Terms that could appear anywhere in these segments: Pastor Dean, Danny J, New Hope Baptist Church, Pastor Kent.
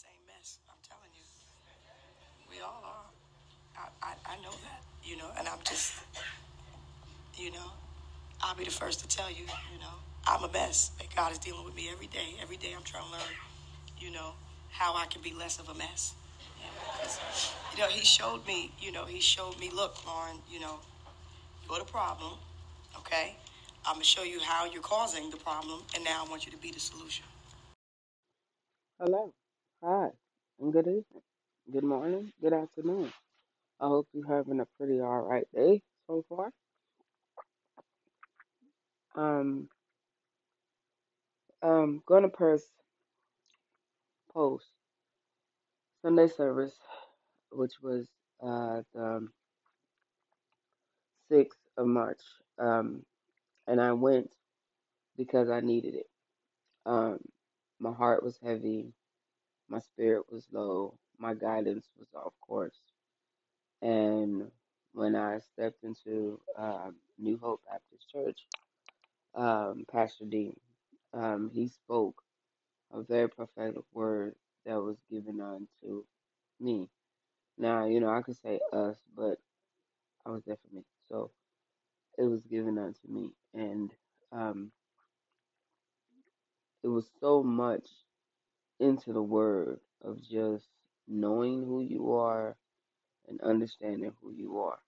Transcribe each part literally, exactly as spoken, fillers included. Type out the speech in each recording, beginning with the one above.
same mess. I'm telling you, we all are. I, I, I know that, you know, and I'm just, you know, I'll be the first to tell you, you know, I'm a mess. But God is dealing with me every day. Every day I'm trying to learn, you know, how I can be less of a mess. You know, he showed me, you know, he showed me, look, Lauren, you know, you're the problem, okay? I'm going to show you how you're causing the problem, and now I want you to be the solution. Hello. Hi. And good evening. Good morning. Good afternoon. I hope you're having a pretty all right day so far. Um, I'm going to press post Sunday service, which was uh, the sixth of March, um, and I went because I needed it. Um, my heart was heavy, my spirit was low, my guidance was off course, and when I stepped into uh, New Hope Baptist Church, um, Pastor Dean, um, he spoke a very prophetic word that was given on to me. Now, you know, I could say us, but I was there for me. So it was given on to me. And um, it was so much into the word of just knowing who you are and understanding who you are.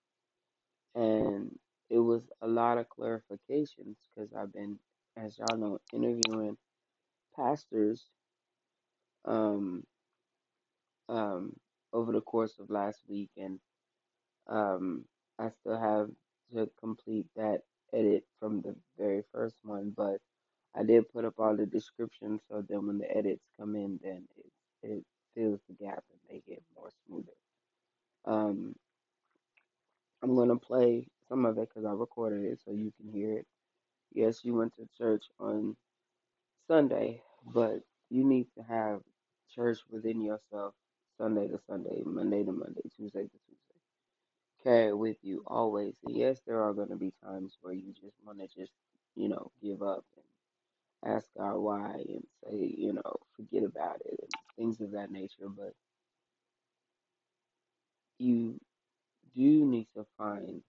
And it was a lot of clarifications because I've been, as y'all know, interviewing pastors Um, um, over the course of last week, and um, I still have to complete that edit from the very first one, but I did put up all the descriptions, so then when the edits come in, then it, it fills the gap and they get more smoother. Um, I'm going to play some of it because I recorded it so you can hear it. Yes, you went to church on Sunday, but you need to have church within yourself, Sunday to Sunday, Monday to Monday, Tuesday to Tuesday. Carry with you always. And yes, there are going to be times where you just want to just, you know, give up and ask God why and say, you know, forget about it and things of that nature. But you do need to find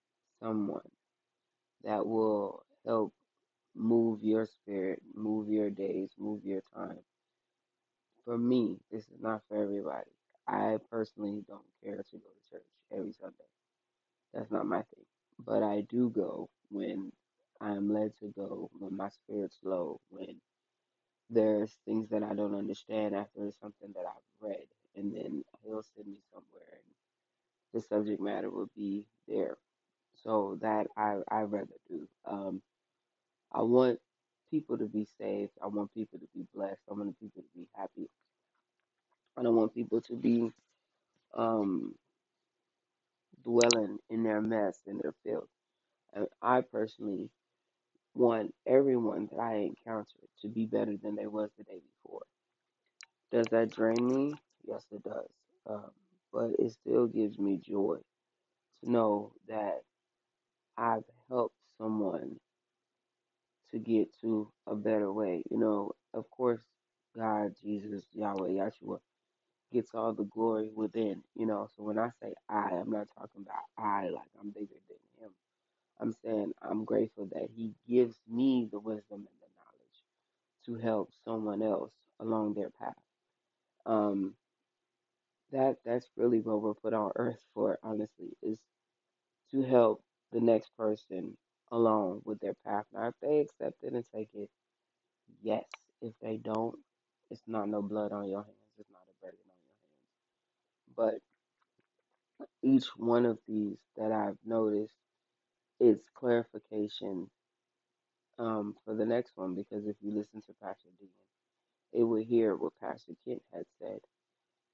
someone that will help move your spirit, move your days, move your time. For me, this is not for everybody. I personally don't care to go to church every Sunday. That's not my thing. But I do go when I'm led to go, when my spirit's low, when there's things that I don't understand after something that I've read. And then he'll send me somewhere, and the subject matter will be there. So that I, I rather do. Um, I want people to be saved. I want people to be blessed. I want people to be happy. I don't want people to be um, dwelling in their mess, in their filth. And I personally want everyone that I encounter to be better than they was the day before. Does that drain me? Yes, it does. Um, but it still gives me joy to know that I've helped someone to get to a better way. You know, of course, God, Jesus, Yahweh, Yahshua gets all the glory within, you know. So when I say I, I'm not talking about I like I'm bigger than him. I'm saying I'm grateful that he gives me the wisdom and the knowledge to help someone else along their path. Um, that that's really what we're put on earth for, honestly, is to help the next person along with their path. Now, if they accept it and take it, yes. If they don't, it's not no blood on your hands. It's not a burden on your hands. But each one of these that I've noticed is clarification um, for the next one, because if you listen to Pastor Dean, it will hear what Pastor Kent had said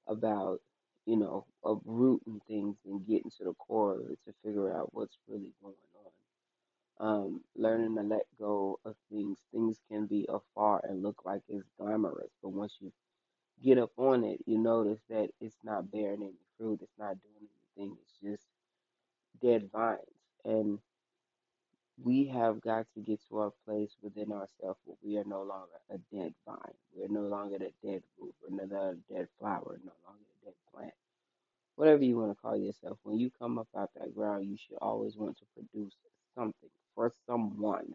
about, you know, uprooting things and getting to the core of it to figure out what's really going on. Um, learning to let go of things. Things can be afar and look like it's glamorous, but once you get up on it, you notice that it's not bearing any fruit. It's not doing anything. It's just dead vines. And we have got to get to a place within ourselves where we are no longer a dead vine. We're no longer a dead root. We're no dead flower. No longer a dead plant. Whatever you want to call yourself, when you come up out that ground, you should always want to produce something for someone.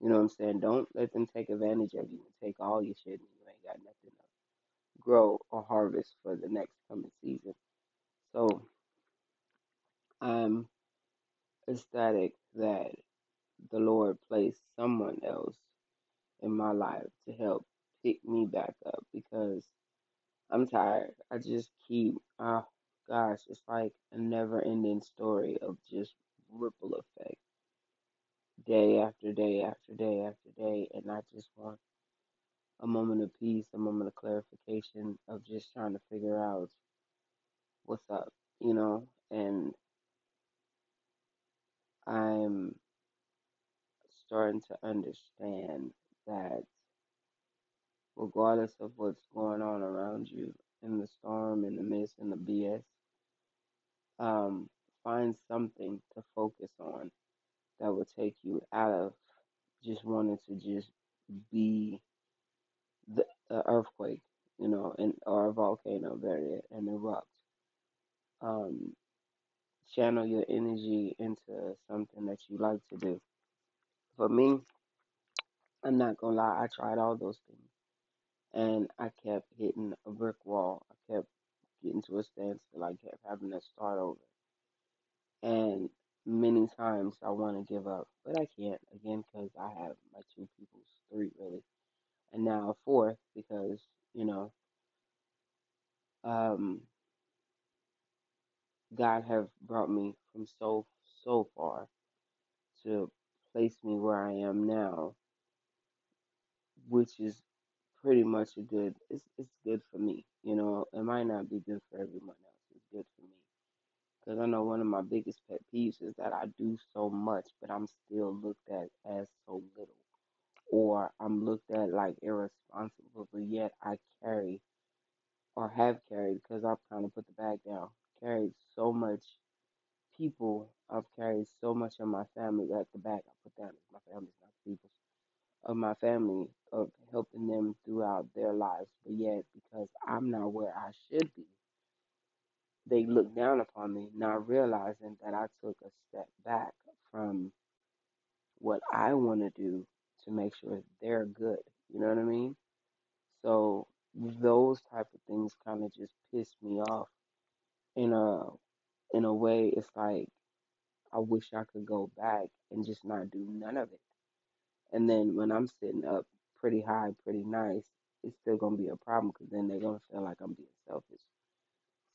You know what I'm saying? Don't let them take advantage of you and take all your shit and you ain't got nothing to grow or harvest for the next coming season. So I'm ecstatic that the Lord placed someone else in my life to help pick me back up, because I'm tired. I just keep, oh gosh, it's like a never-ending story of just ripple effect. Day after day after day after day, and I just want a moment of peace, a moment of clarification of just trying to figure out what's up, you know, and I'm starting to understand that regardless of what's going on around you, in the storm, in the mist, in the B S, um, find something to focus on that will take you out of just wanting to just be the uh, earthquake, you know, and or a volcano, very and erupt. Um, channel your energy into something that you like to do. For me, I'm not gonna lie, I tried all those things, and I kept hitting a brick wall. I kept getting to a standstill. I kept having to start over, and many times I want to give up, but I can't, again, because I have my two pupils, three really, and now a fourth, because, you know, um, God have brought me from so, so far to place me where I am now, which is pretty much a good, it's, it's good for me, you know. It might not be good for everyone else, it's good for me. Because I know one of my biggest pet peeves is that I do so much, but I'm still looked at as so little. Or I'm looked at like irresponsible, but yet I carry, or have carried, because I've kind of put the bag down, carried so much people. I've carried so much of my family at the back. I put down as my family's not people. Of my family, of helping them throughout their lives. But yet, because I'm not where I should be, they looked down upon me, not realizing that I took a step back from what I want to do to make sure they're good. You know what I mean? So those type of things kind of just piss me off. In a in a way, it's like I wish I could go back and just not do none of it. And then when I'm sitting up pretty high, pretty nice, it's still gonna be a problem, because then they're gonna feel like I'm being selfish.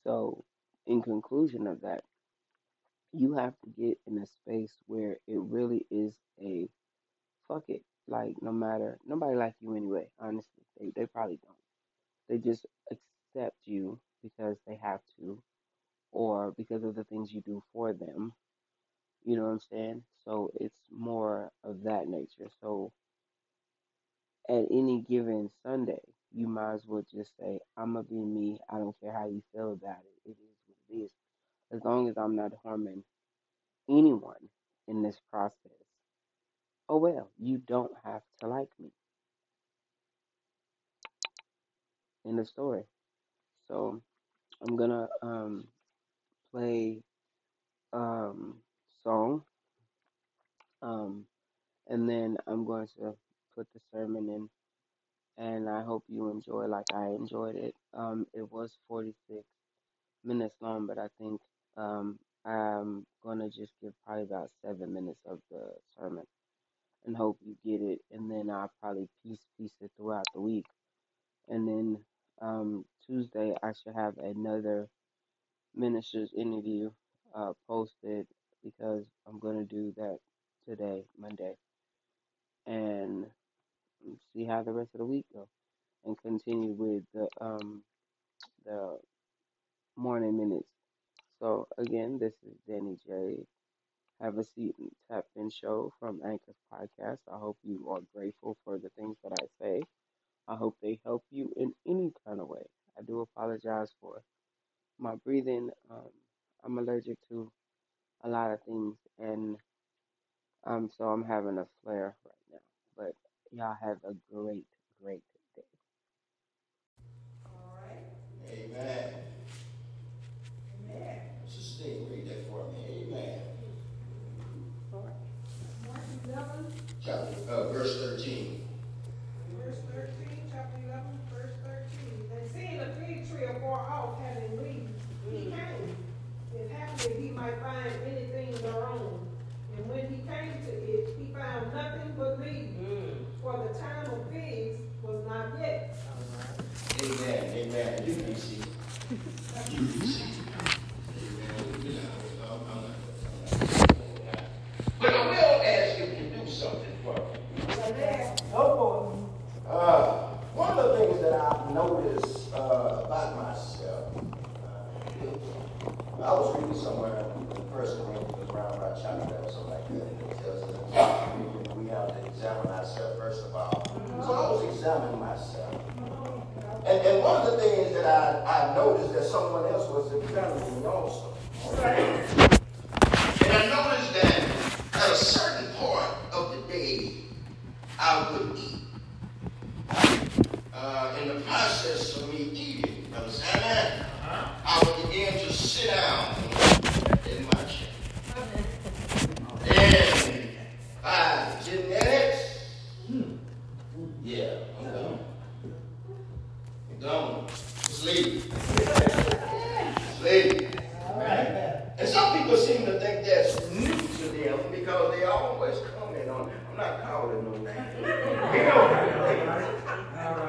So, in conclusion of that, you have to get in a space where it really is a fuck it. Like, no matter, nobody like you anyway, honestly. They, they probably don't. They just accept you because they have to, or because of the things you do for them. You know what I'm saying? So, it's more of that nature. So, at any given Sunday, you might as well just say, I'm going to be me. I don't care how you feel about it. It is what it is. As long as I'm not harming anyone in this process, oh well, you don't have to like me. End of story. So I'm going to um, play a um, song. Um, and then I'm going to put the sermon in. And I hope you enjoy like I enjoyed it. Um, it was forty-six minutes long, but I think um, I'm going to just give probably about seven minutes of the sermon and hope you get it. And then I'll probably piece, piece it throughout the week. And then um, Tuesday, I should have another minister's interview uh, posted, because I'm going to do that today, Monday. And see how the rest of the week go, and continue with the um the morning minutes. So again, this is Danny J. Have a Seat and Tap In show from Anchor's Podcast. I hope you are grateful for the things that I say. I hope they help you in any kind of way. I do apologize for my breathing. Um, I'm allergic to a lot of things, and Um, so I'm having a flare right now. But y'all have a great, great day. All right. Amen. Amen. Sister Steve, read that for me. Amen. Sorry. Mark eleven. Chapter, uh, verse thirteen. Verse thirteen, chapter eleven, verse thirteen. They seen a fig tree afar off having leaves. He came, if haply he might find anything thereon. And when he came to it, he found nothing but leaves, mm. for the time of figs was not yet. Right. Amen, amen. You can see. You can see. But I will ask you to do something for me. No more. Uh, one of the things that I've noticed uh, about myself, uh, I was reading somewhere in First Corinthians around about chapter or something like that. It tells us that we have to examine ourselves first of all. So I was examining myself. And, and one of the things that I, I noticed that someone else was examining me also. Okay? And I noticed that at a certain part of the day, I would eat. Uh, in the process of me eating, you understand that? I would begin to sit down in my chair. And by genetics, yeah, I'm done. I'm done. Sleep. Sleep. And some people seem to think that's new to them because they always comment on that. I'm not calling no names.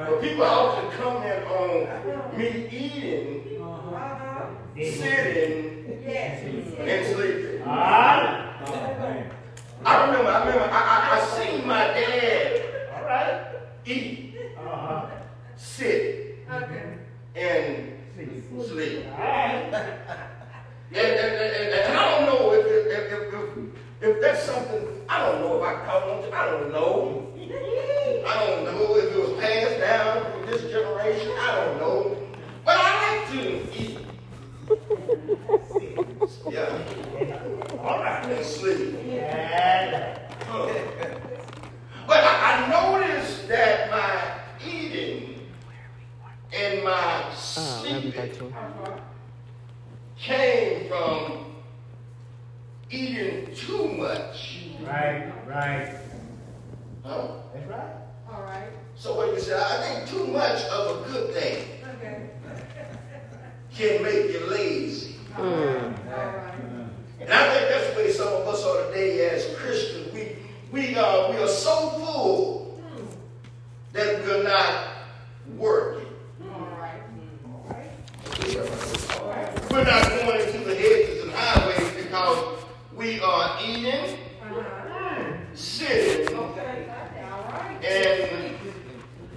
But people often comment on me eating, uh-huh. sitting, yes. and sleeping. Uh-huh. Oh, I remember, I remember, I, I, I seen my dad all right. eat, uh-huh. sit, okay. and sleep. sleep. Right. and, and, and, and I don't know if, it, if, if, if that's something, I don't know if I caught on to, I don't know. I don't know if it was passed down from this generation. I don't know. But I like to eat. Yeah. All right. And sleep. Yeah. Huh. But I, I noticed that my eating and my sleeping uh, came from eating too much. Right, right. Huh? That's right. All right. So what you said, I think too much of a good thing okay. can make you lazy. All right. All right. And I think that's the way some of us are today as Christians. We we are we are so full mm. that we're not working. All right. All right. All right. We're not going into the hedges and highways because we are eating, uh-huh. sitting. Okay. And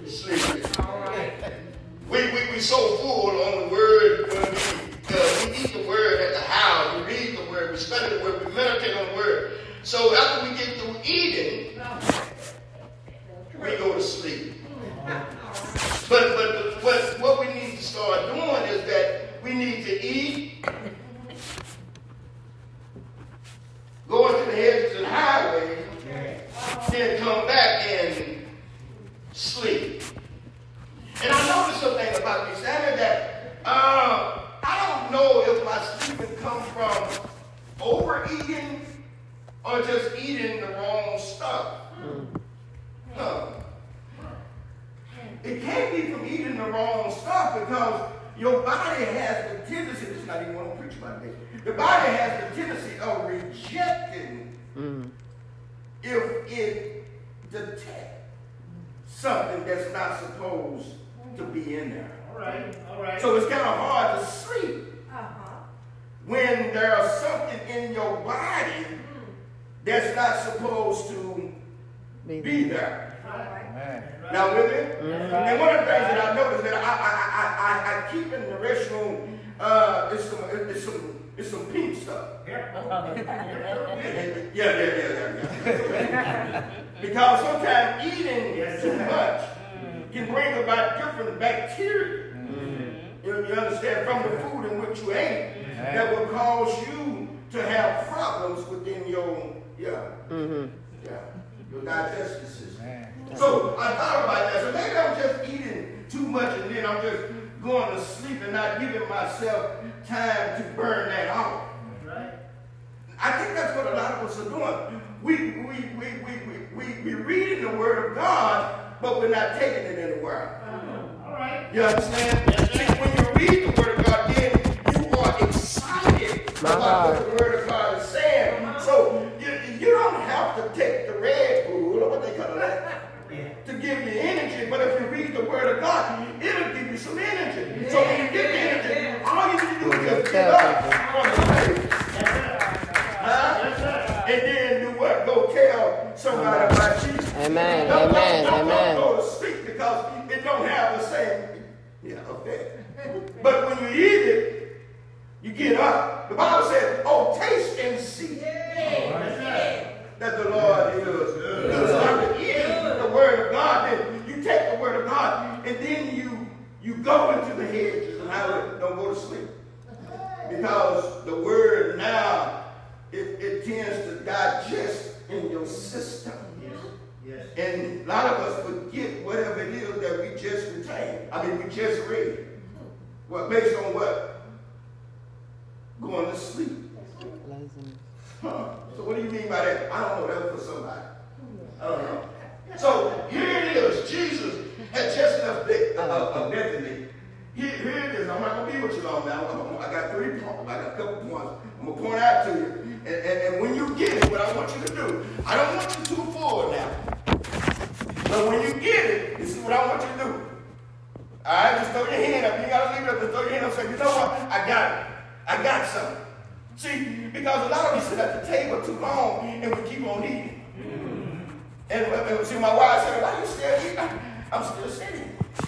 sleeping. All right. We we we so full on the word when we uh, we eat the word at the house. We read the word. We study the word. We meditate on the word. So after we get through eating, we go to sleep. But but what what we need to start doing is that we need to eat, go into the hedges and highways, then come back and sleep. And I noticed something about me, Sammy, that uh, I don't know if my sleeping comes from overeating or just eating the wrong stuff. Huh. It can't be from eating the wrong stuff because your body has the tendency, this is not even what I'm preaching about today, the body has the tendency of rejecting mm. if it detects something that's not supposed to be in there. All right, all right. So it's kind of hard to sleep uh-huh. when there's something in your body that's not supposed to be, be there. Right. Right. Now, with it, mm-hmm. and one of the things that I noticed that I I I I, I keep in the restroom uh, is some is some is some pink stuff. yeah, yeah, yeah, yeah. yeah. Because sometimes eating too much can bring about different bacteria, mm-hmm. you understand, from the food in which you ate, mm-hmm. that will cause you to have problems within your Yeah. Mm-hmm. Yeah. Your digestive system. Man. So I thought about that. So maybe I'm just eating too much and then I'm just going to sleep and not giving myself time to burn that off. Right. I think that's what a lot of us are doing. We we we we we we we reading the Word of God, but we're not taking it in the world. Uh-huh. All right. You understand? Yes. When you read the Word of God, then you are excited about uh-huh. what the Word of God is saying. Uh-huh. So you you don't have to take the Red Bull or what they call that to give you energy, but if you read the Word of God, it'll give you some energy. Yeah. So when you get the energy, yeah. all you need to do is just get up on the page. Huh? And then do what? Go tell somebody about Jesus. Amen. Don't, Amen. Don't, don't, Amen. Don't go to sleep because it don't have the same yeah, effect. But when you eat it, you get up. The Bible says, oh, taste and see that the Lord is good. You start to eat the Word of God, then you take the Word of God, and then you, you go into the hedges and highways. Don't go to sleep. Because the Word now, It, it tends to digest in your system. Yes. Yes. And a lot of us forget whatever it is that we just retained. I mean, we just read. Well, based on what? Going to sleep. Huh. So what do you mean by that? I don't know. That was for somebody. I don't know. So here it is. Jesus had just left Bethany. Here, here it is. I'm not going to be with you long now. I'm, I got three points. I got a couple points. I'm going to point out to you. And, and, and when you get it, what I want you to do, I don't want you too forward now. But when you get it, this is what I want you to do. All right, just throw your hand up. You got to leave it up. Just throw your hand up and say, you know what? I got it. I got something. See, because a lot of us sit at the table too long and we keep on eating. Mm-hmm. And, and see, my wife said, why you still eating? I'm still sitting.